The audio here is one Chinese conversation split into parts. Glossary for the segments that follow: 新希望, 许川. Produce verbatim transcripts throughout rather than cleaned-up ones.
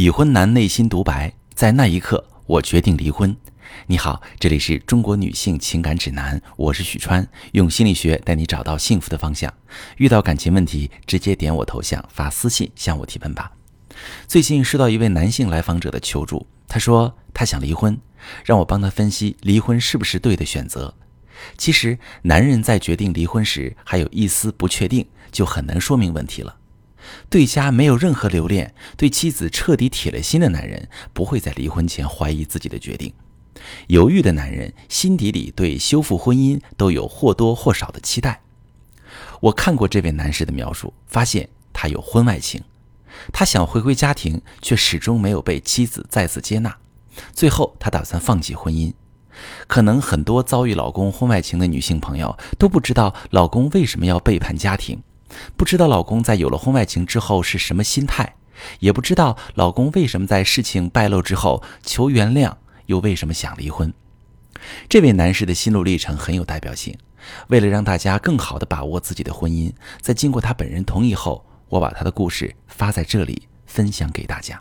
已婚男内心独白，在那一刻我决定离婚。你好，这里是中国女性情感指南，我是许川，用心理学带你找到幸福的方向。遇到感情问题，直接点我头像发私信向我提问吧。最近收到一位男性来访者的求助，他说他想离婚，让我帮他分析离婚是不是对的选择。其实男人在决定离婚时还有一丝不确定，就很难说明问题了。对家没有任何留恋，对妻子彻底铁了心的男人，不会在离婚前怀疑自己的决定。犹豫的男人，心底里对修复婚姻都有或多或少的期待。我看过这位男士的描述，发现他有婚外情，他想回归家庭，却始终没有被妻子再次接纳。最后，他打算放弃婚姻。可能很多遭遇老公婚外情的女性朋友都不知道老公为什么要背叛家庭，不知道老公在有了婚外情之后是什么心态，也不知道老公为什么在事情败露之后求原谅，又为什么想离婚。这位男士的心路历程很有代表性。为了让大家更好地把握自己的婚姻，在经过他本人同意后，我把他的故事发在这里分享给大家。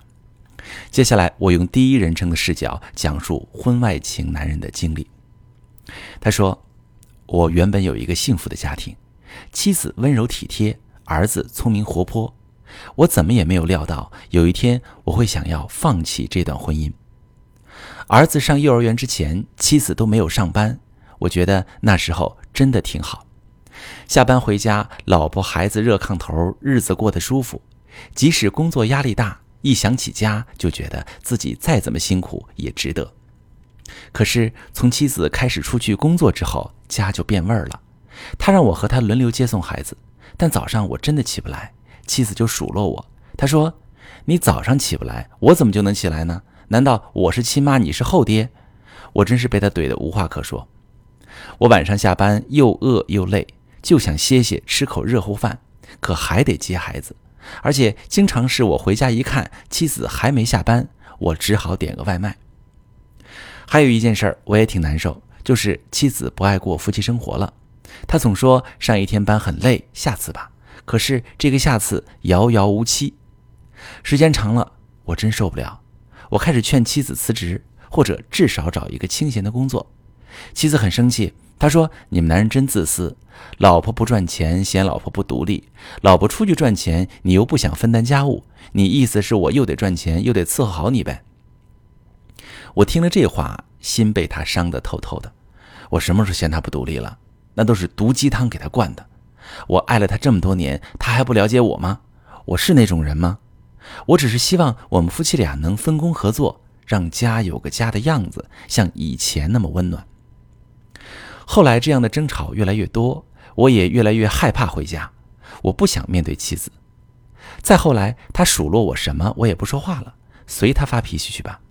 接下来我用第一人称的视角讲述婚外情男人的经历。他说，我原本有一个幸福的家庭，妻子温柔体贴，儿子聪明活泼，我怎么也没有料到有一天我会想要放弃这段婚姻。儿子上幼儿园之前，妻子都没有上班，我觉得那时候真的挺好。下班回家，老婆孩子热炕头，日子过得舒服。即使工作压力大，一想起家就觉得自己再怎么辛苦也值得。可是从妻子开始出去工作之后，家就变味儿了。他让我和他轮流接送孩子，但早上我真的起不来，妻子就数落我。他说，你早上起不来，我怎么就能起来呢？难道我是亲妈，你是后爹？我真是被他怼得无话可说。我晚上下班又饿又累，就想歇歇，吃口热乎饭，可还得接孩子。而且经常是我回家一看，妻子还没下班，我只好点个外卖。还有一件事儿我也挺难受，就是妻子不爱过夫妻生活了。她总说上一天班很累，下次吧。可是这个下次遥遥无期。时间长了，我真受不了。我开始劝妻子辞职，或者至少找一个清闲的工作。妻子很生气，她说，你们男人真自私，老婆不赚钱嫌老婆不独立，老婆出去赚钱你又不想分担家务，你意思是我又得赚钱又得伺候好你呗。我听了这话，心被她伤得透透的。我什么时候嫌她不独立了？那都是毒鸡汤给她灌的。我爱了她这么多年，她还不了解我吗？我是那种人吗？我只是希望我们夫妻俩能分工合作，让家有个家的样子，像以前那么温暖。后来这样的争吵越来越多，我也越来越害怕回家，我不想面对妻子。再后来，他数落我什么，我也不说话了，随他发脾气去吧。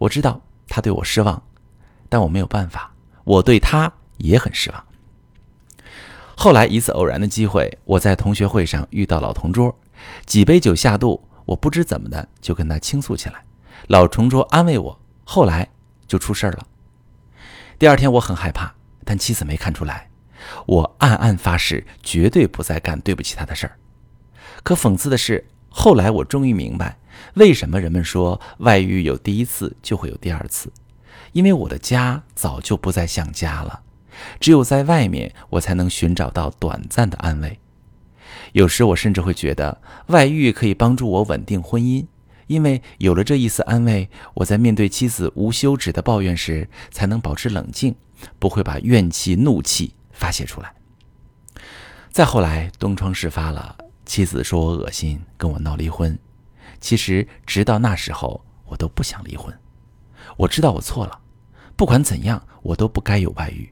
我知道他对我失望，但我没有办法，我对他也很失望。后来一次偶然的机会，我在同学会上遇到老同桌，几杯酒下肚，我不知怎么的就跟他倾诉起来，老同桌安慰我，后来就出事了。第二天我很害怕，但妻子没看出来，我暗暗发誓绝对不再干对不起她的事儿。可讽刺的是，后来我终于明白为什么人们说外遇有第一次就会有第二次，因为我的家早就不再像家了，只有在外面我才能寻找到短暂的安慰。有时我甚至会觉得外遇可以帮助我稳定婚姻，因为有了这一丝安慰，我在面对妻子无休止的抱怨时才能保持冷静，不会把怨气怒气发泄出来。再后来东窗事发了，妻子说我恶心，跟我闹离婚。其实直到那时候我都不想离婚，我知道我错了，不管怎样我都不该有外遇，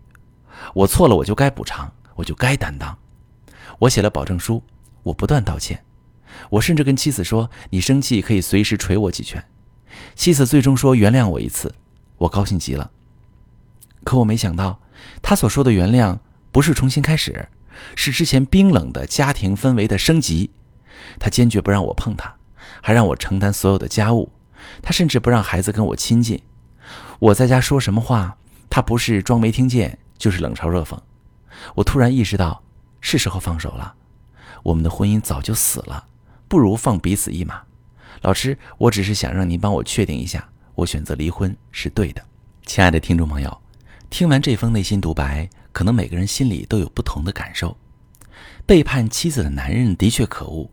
我错了我就该补偿，我就该担当。我写了保证书，我不断道歉，我甚至跟妻子说，你生气可以随时捶我几拳。妻子最终说原谅我一次，我高兴极了。可我没想到，她所说的原谅不是重新开始，是之前冰冷的家庭氛围的升级。她坚决不让我碰她，还让我承担所有的家务，她甚至不让孩子跟我亲近。我在家说什么话，她不是装没听见，就是冷嘲热讽。我突然意识到，是时候放手了，我们的婚姻早就死了，不如放彼此一马。老师，我只是想让您帮我确定一下，我选择离婚是对的。亲爱的听众朋友，听完这封内心独白，可能每个人心里都有不同的感受。背叛妻子的男人的确可恶，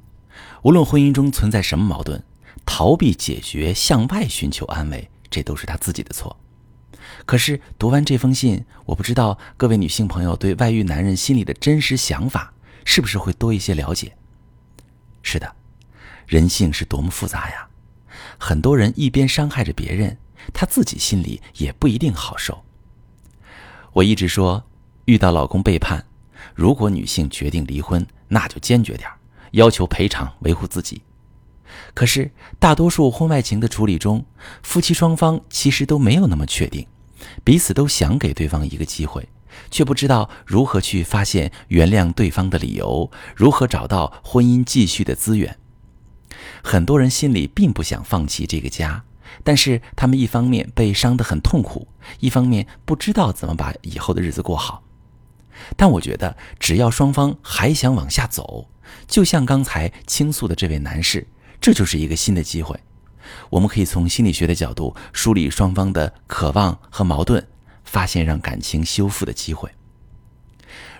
无论婚姻中存在什么矛盾，逃避解决，向外寻求安慰，这都是他自己的错。可是读完这封信，我不知道各位女性朋友对外遇男人心里的真实想法是不是会多一些了解。是的，人性是多么复杂呀，很多人一边伤害着别人，他自己心里也不一定好受。我一直说，遇到老公背叛，如果女性决定离婚，那就坚决点，要求赔偿，维护自己。可是大多数婚外情的处理中，夫妻双方其实都没有那么确定，彼此都想给对方一个机会，却不知道如何去发现原谅对方的理由，如何找到婚姻继续的资源。很多人心里并不想放弃这个家，但是他们一方面被伤得很痛苦，一方面不知道怎么把以后的日子过好。但我觉得只要双方还想往下走，就像刚才倾诉的这位男士，这就是一个新的机会。我们可以从心理学的角度梳理双方的渴望和矛盾，发现让感情修复的机会。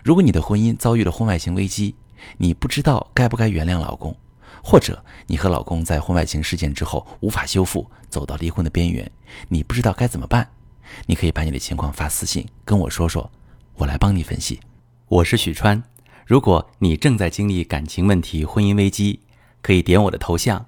如果你的婚姻遭遇了婚外情危机，你不知道该不该原谅老公，或者你和老公在婚外情事件之后无法修复，走到离婚的边缘，你不知道该怎么办，你可以把你的情况发私信跟我说说，我来帮你分析。我是许川，如果你正在经历感情问题、婚姻危机，可以点我的头像，